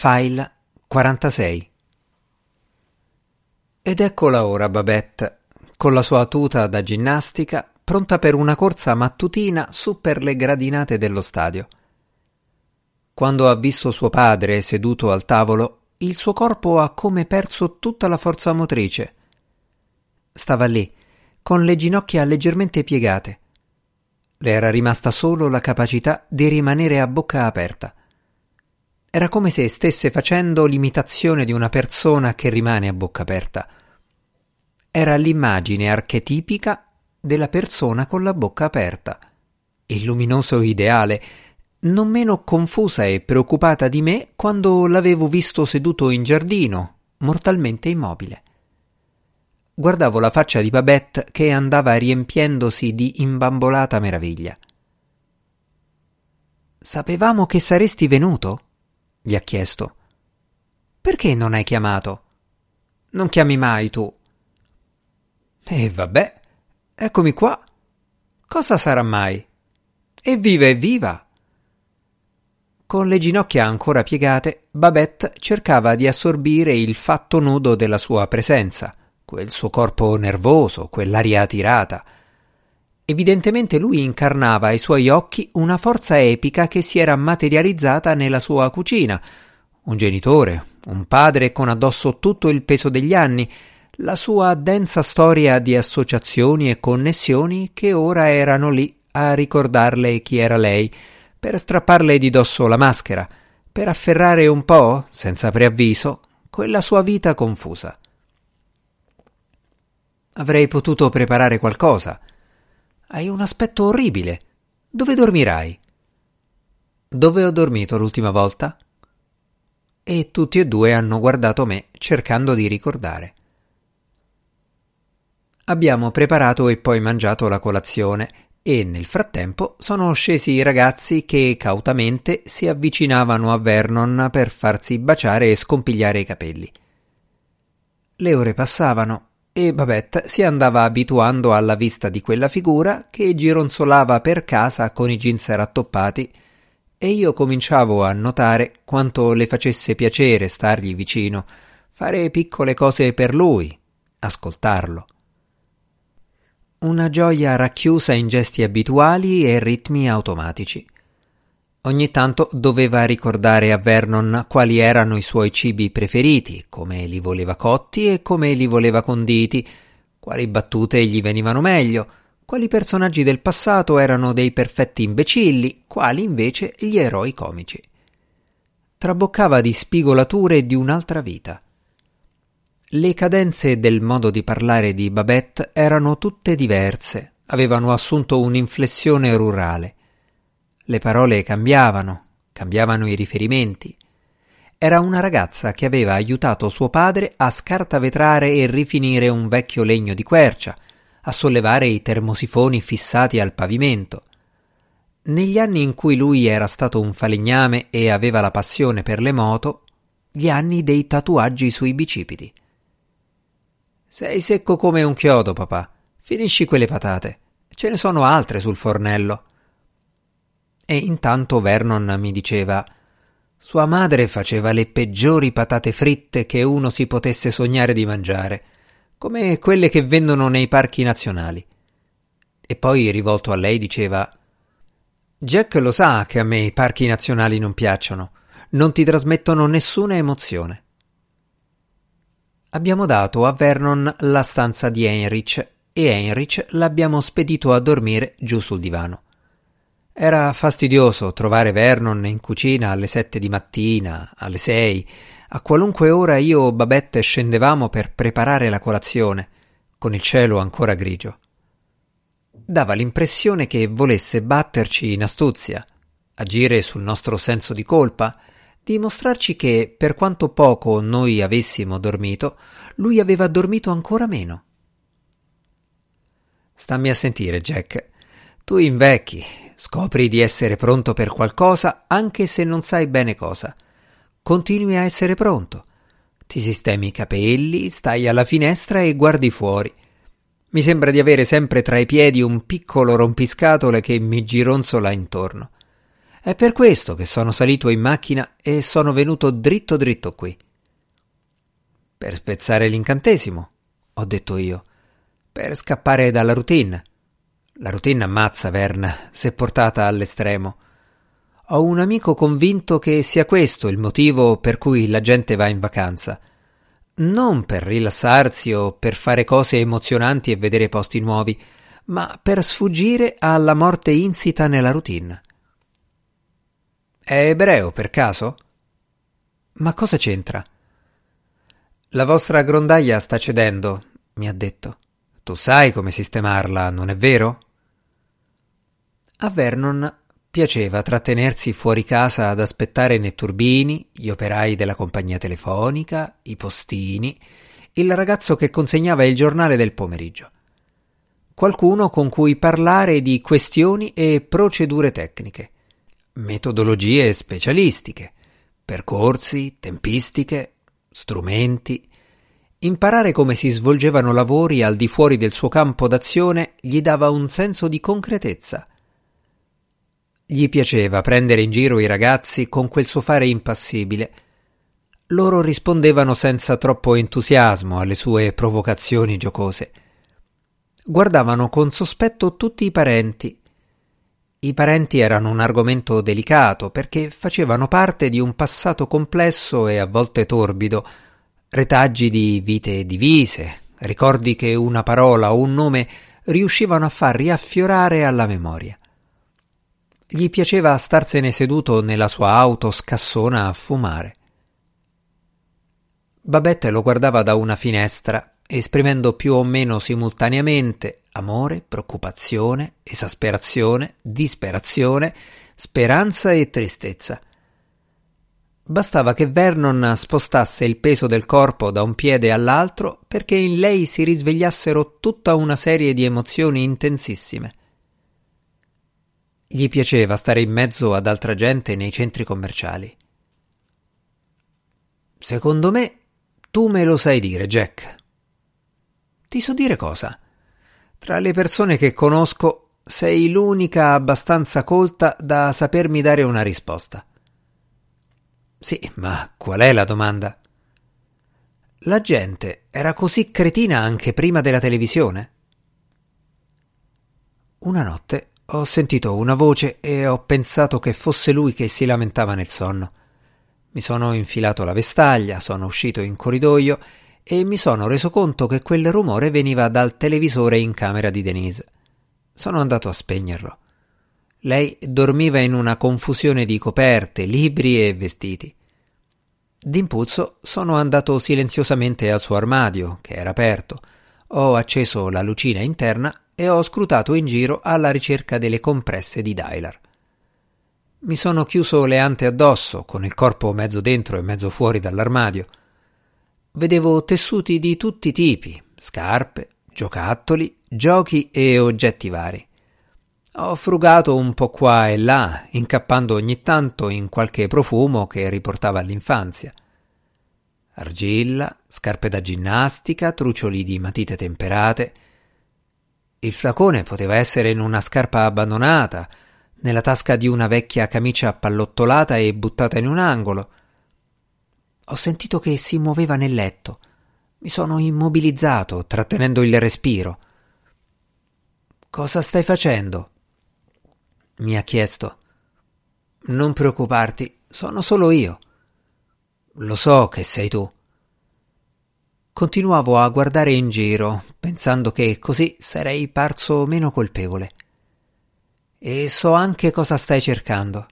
File 46. Ed eccola ora Babette, con la sua tuta da ginnastica, pronta per una corsa mattutina su per le gradinate dello stadio. Quando ha visto suo padre seduto al tavolo, il suo corpo ha come perso tutta la forza motrice. Stava lì, con le ginocchia leggermente piegate. Le era rimasta solo la capacità di rimanere a bocca aperta. Era come se stesse facendo l'imitazione di una persona che rimane a bocca aperta. Era l'immagine archetipica della persona con la bocca aperta, il luminoso ideale, non meno confusa e preoccupata di me quando l'avevo visto seduto in giardino, mortalmente immobile. Guardavo la faccia di Babette che andava riempiendosi di imbambolata meraviglia. «Sapevamo che saresti venuto?» gli ha chiesto. «Perché non hai chiamato?» «Non chiami mai tu». «E vabbè, eccomi qua. Cosa sarà mai?» «Evviva, evviva!» Con le ginocchia ancora piegate, Babette cercava di assorbire il fatto nudo della sua presenza, quel suo corpo nervoso, quell'aria tirata. Evidentemente lui incarnava ai suoi occhi una forza epica che si era materializzata nella sua cucina, un genitore, un padre con addosso tutto il peso degli anni, la sua densa storia di associazioni e connessioni che ora erano lì a ricordarle chi era lei, per strapparle di dosso la maschera, per afferrare un po', senza preavviso, quella sua vita confusa. «Avrei potuto preparare qualcosa». «Hai un aspetto orribile. Dove dormirai?» «Dove ho dormito l'ultima volta?» E tutti e due hanno guardato me, cercando di ricordare. Abbiamo preparato e poi mangiato la colazione e nel frattempo sono scesi i ragazzi che cautamente si avvicinavano a Vernon per farsi baciare e scompigliare i capelli. Le ore passavano e Babette si andava abituando alla vista di quella figura che gironzolava per casa con i jeans rattoppati e io cominciavo a notare quanto le facesse piacere stargli vicino, fare piccole cose per lui, ascoltarlo. Una gioia racchiusa in gesti abituali e ritmi automatici. Ogni tanto doveva ricordare a Vernon quali erano i suoi cibi preferiti, come li voleva cotti e come li voleva conditi, quali battute gli venivano meglio, quali personaggi del passato erano dei perfetti imbecilli, quali invece gli eroi comici. Traboccava di spigolature di un'altra vita. Le cadenze del modo di parlare di Babette erano tutte diverse, avevano assunto un'inflessione rurale. Le parole cambiavano i riferimenti. Era una ragazza che aveva aiutato suo padre a scartavetrare e rifinire un vecchio legno di quercia, a sollevare i termosifoni fissati al pavimento. Negli anni in cui lui era stato un falegname e aveva la passione per le moto, gli anni dei tatuaggi sui bicipiti. «Sei secco come un chiodo, papà. Finisci quelle patate. Ce ne sono altre sul fornello». E intanto Vernon mi diceva: «Sua madre faceva le peggiori patate fritte che uno si potesse sognare di mangiare, come quelle che vendono nei parchi nazionali». E poi rivolto a lei diceva: «Jack lo sa che a me i parchi nazionali non piacciono, non ti trasmettono nessuna emozione». Abbiamo dato a Vernon la stanza di Heinrich e Heinrich l'abbiamo spedito a dormire giù sul divano. Era fastidioso trovare Vernon in cucina alle 7 di mattina, alle 6, a qualunque ora io o Babette scendevamo per preparare la colazione, con il cielo ancora grigio. Dava l'impressione che volesse batterci in astuzia, agire sul nostro senso di colpa, dimostrarci che, per quanto poco noi avessimo dormito, lui aveva dormito ancora meno. «Stammi a sentire, Jack. Tu invecchi. Scopri di essere pronto per qualcosa anche se non sai bene cosa. Continui a essere pronto. Ti sistemi i capelli, stai alla finestra e guardi fuori. Mi sembra di avere sempre tra i piedi un piccolo rompiscatole che mi gironzola intorno. È per questo che sono salito in macchina e sono venuto dritto dritto qui. Per spezzare l'incantesimo, ho detto io, per scappare dalla routine. La routine ammazza, Verna, se portata all'estremo. Ho un amico convinto che sia questo il motivo per cui la gente va in vacanza. Non per rilassarsi o per fare cose emozionanti e vedere posti nuovi, ma per sfuggire alla morte insita nella routine. È ebreo, per caso? Ma cosa c'entra? La vostra grondaia sta cedendo, mi ha detto. Tu sai come sistemarla, non è vero? A Vernon piaceva trattenersi fuori casa ad aspettare i netturbini, gli operai della compagnia telefonica, i postini, il ragazzo che consegnava il giornale del pomeriggio. Qualcuno con cui parlare di questioni e procedure tecniche, metodologie specialistiche, percorsi, tempistiche, strumenti. Imparare come si svolgevano lavori al di fuori del suo campo d'azione gli dava un senso di concretezza. Gli piaceva prendere in giro i ragazzi con quel suo fare impassibile. Loro rispondevano senza troppo entusiasmo alle sue provocazioni giocose. Guardavano con sospetto tutti i parenti. I parenti erano un argomento delicato perché facevano parte di un passato complesso e a volte torbido, retaggi di vite divise, ricordi che una parola o un nome riuscivano a far riaffiorare alla memoria. Gli piaceva starsene seduto nella sua auto scassona a fumare. Babette lo guardava da una finestra, esprimendo più o meno simultaneamente amore, preoccupazione, esasperazione, disperazione, speranza e tristezza. Bastava che Vernon spostasse il peso del corpo da un piede all'altro perché in lei si risvegliassero tutta una serie di emozioni intensissime. Gli piaceva stare in mezzo ad altra gente nei centri commerciali. Secondo me, tu me lo sai dire, Jack. Ti so dire cosa? Tra le persone che conosco, sei l'unica abbastanza colta da sapermi dare una risposta. Sì, ma qual è la domanda? La gente era così cretina anche prima della televisione? Una notte ho sentito una voce e ho pensato che fosse lui che si lamentava nel sonno. Mi sono infilato la vestaglia, sono uscito in corridoio e mi sono reso conto che quel rumore veniva dal televisore in camera di Denise. Sono andato a spegnerlo. Lei dormiva in una confusione di coperte, libri e vestiti. D'impulso sono andato silenziosamente al suo armadio, che era aperto. Ho acceso la lucina interna e ho scrutato in giro alla ricerca delle compresse di Dylar. Mi sono chiuso le ante addosso, con il corpo mezzo dentro e mezzo fuori dall'armadio. Vedevo tessuti di tutti i tipi, scarpe, giocattoli, giochi e oggetti vari. Ho frugato un po' qua e là, incappando ogni tanto in qualche profumo che riportava all'infanzia. Argilla, scarpe da ginnastica, trucioli di matite temperate. Il flacone poteva essere in una scarpa abbandonata, nella tasca di una vecchia camicia appallottolata e buttata in un angolo. Ho sentito che si muoveva nel letto. Mi sono immobilizzato, trattenendo il respiro. «Cosa stai facendo?» mi ha chiesto. «Non preoccuparti, sono solo io». «Lo so che sei tu». Continuavo a guardare in giro, pensando che così sarei parso meno colpevole. «E so anche cosa stai cercando».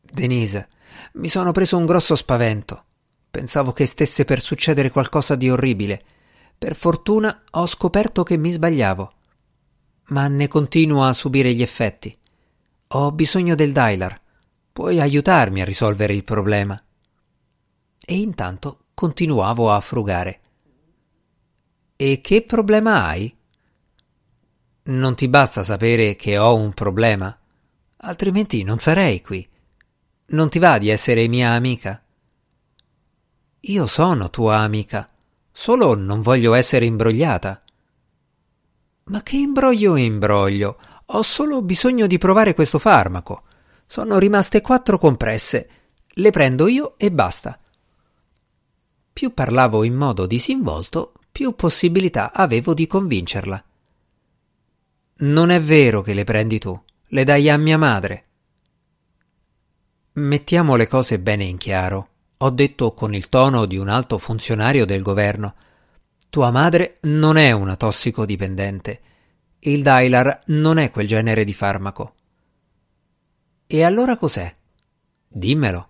«Denise, mi sono preso un grosso spavento. Pensavo che stesse per succedere qualcosa di orribile». Per fortuna ho scoperto che mi sbagliavo, ma ne continuo a subire gli effetti. Ho bisogno del Dylar. Puoi aiutarmi a risolvere il problema? E intanto continuavo a frugare. E che problema hai? Non ti basta sapere che ho un problema? Altrimenti non sarei qui. Non ti va di essere mia amica? Io sono tua amica. Solo non voglio essere imbrogliata. Ma che imbroglio? Ho solo bisogno di provare questo farmaco. Sono rimaste 4 compresse. Le prendo io e basta. Più parlavo in modo disinvolto, più possibilità avevo di convincerla. Non è vero che le prendi tu. Le dai a mia madre. Mettiamo le cose bene in chiaro, ho detto con il tono di un alto funzionario del governo. Tua madre non è una tossicodipendente. Il Dylar non è quel genere di farmaco. E allora cos'è? Dimmelo.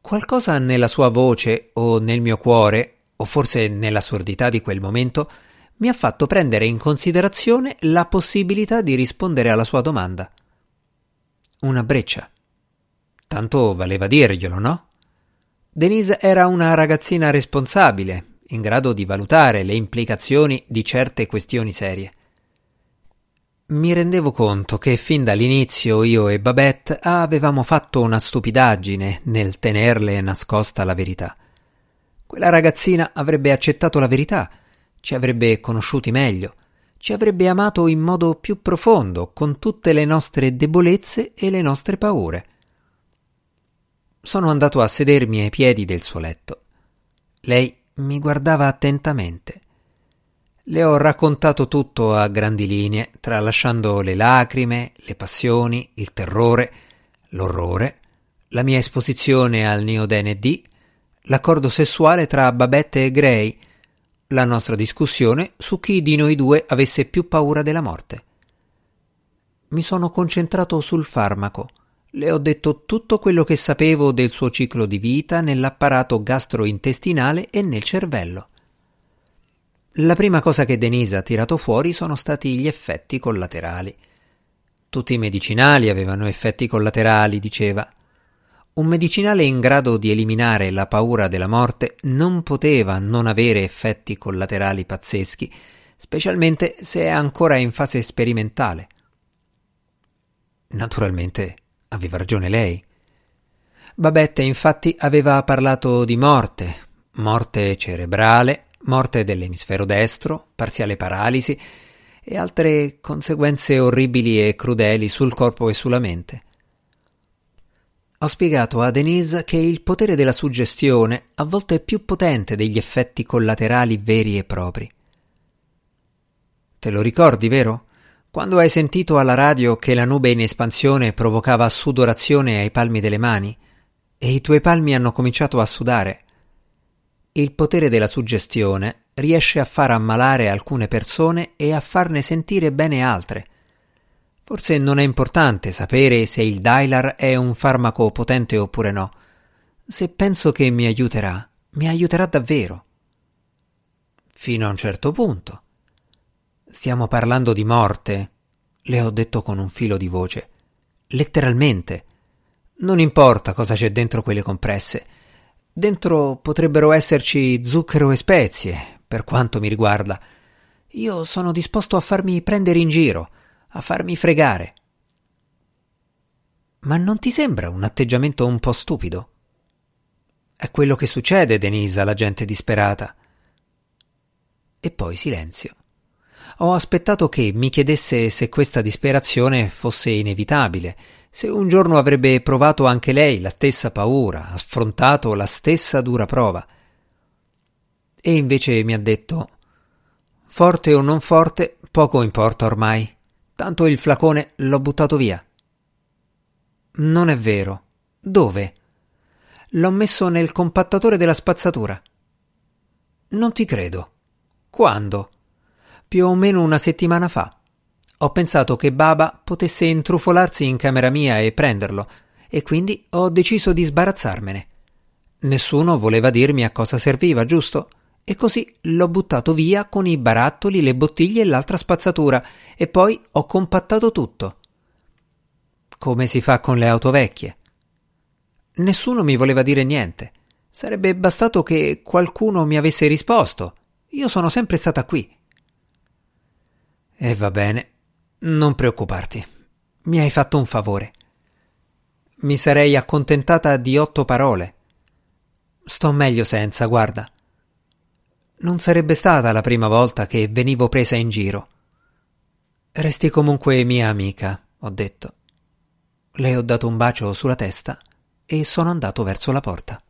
Qualcosa nella sua voce o nel mio cuore, o forse nella sordità di quel momento, mi ha fatto prendere in considerazione la possibilità di rispondere alla sua domanda. Una breccia. Tanto valeva dirglielo, no? Denise era una ragazzina responsabile, in grado di valutare le implicazioni di certe questioni serie. Mi rendevo conto che fin dall'inizio io e Babette avevamo fatto una stupidaggine nel tenerle nascosta la verità. Quella ragazzina avrebbe accettato la verità, ci avrebbe conosciuti meglio, ci avrebbe amato in modo più profondo, con tutte le nostre debolezze e le nostre paure. Sono andato a sedermi ai piedi del suo letto. Lei mi guardava attentamente. Le ho raccontato tutto a grandi linee, tralasciando le lacrime, le passioni, il terrore, l'orrore, la mia esposizione al neodene D, l'accordo sessuale tra Babette e Gray, la nostra discussione su chi di noi due avesse più paura della morte. Mi sono concentrato sul farmaco. Le ho detto tutto quello che sapevo del suo ciclo di vita nell'apparato gastrointestinale e nel cervello. La prima cosa che Denise ha tirato fuori sono stati gli effetti collaterali. Tutti i medicinali avevano effetti collaterali, diceva. Un medicinale in grado di eliminare la paura della morte non poteva non avere effetti collaterali pazzeschi, specialmente se è ancora in fase sperimentale. Naturalmente aveva ragione lei. Babette infatti aveva parlato di morte, morte cerebrale, morte dell'emisfero destro, parziale paralisi e altre conseguenze orribili e crudeli sul corpo e sulla mente. Ho spiegato a Denise che il potere della suggestione a volte è più potente degli effetti collaterali veri e propri. Te lo ricordi, vero? Quando hai sentito alla radio che la nube in espansione provocava sudorazione ai palmi delle mani e i tuoi palmi hanno cominciato a sudare. Il potere della suggestione riesce a far ammalare alcune persone e a farne sentire bene altre. Forse non è importante sapere se il Dylar è un farmaco potente oppure no. Se penso che mi aiuterà davvero. Fino a un certo punto. Stiamo parlando di morte, le ho detto con un filo di voce. Letteralmente. Non importa cosa c'è dentro quelle compresse. Dentro potrebbero esserci zucchero e spezie, per quanto mi riguarda. Io sono disposto a farmi prendere in giro, a farmi fregare. Ma non ti sembra un atteggiamento un po' stupido? È quello che succede, Denise, alla gente disperata. E poi silenzio. Ho aspettato che mi chiedesse se questa disperazione fosse inevitabile, se un giorno avrebbe provato anche lei la stessa paura, affrontato la stessa dura prova. E invece mi ha detto: forte o non forte, poco importa ormai. Tanto il flacone l'ho buttato via. Non è vero. Dove? L'ho messo nel compattatore della spazzatura. Non ti credo. Quando? Più o meno una settimana fa. Ho pensato che Baba potesse intrufolarsi in camera mia e prenderlo, e quindi ho deciso di sbarazzarsene. Nessuno voleva dirmi a cosa serviva, giusto? E così l'ho buttato via con i barattoli, le bottiglie e l'altra spazzatura, e poi ho compattato tutto. Come si fa con le auto vecchie? Nessuno mi voleva dire niente. Sarebbe bastato che qualcuno mi avesse risposto. Io sono sempre stata qui. E va bene, non preoccuparti. Mi hai fatto un favore. Mi sarei accontentata di 8 parole. Sto meglio senza, guarda. Non sarebbe stata la prima volta che venivo presa in giro. «Resti comunque mia amica», ho detto. Le ho dato un bacio sulla testa e sono andato verso la porta.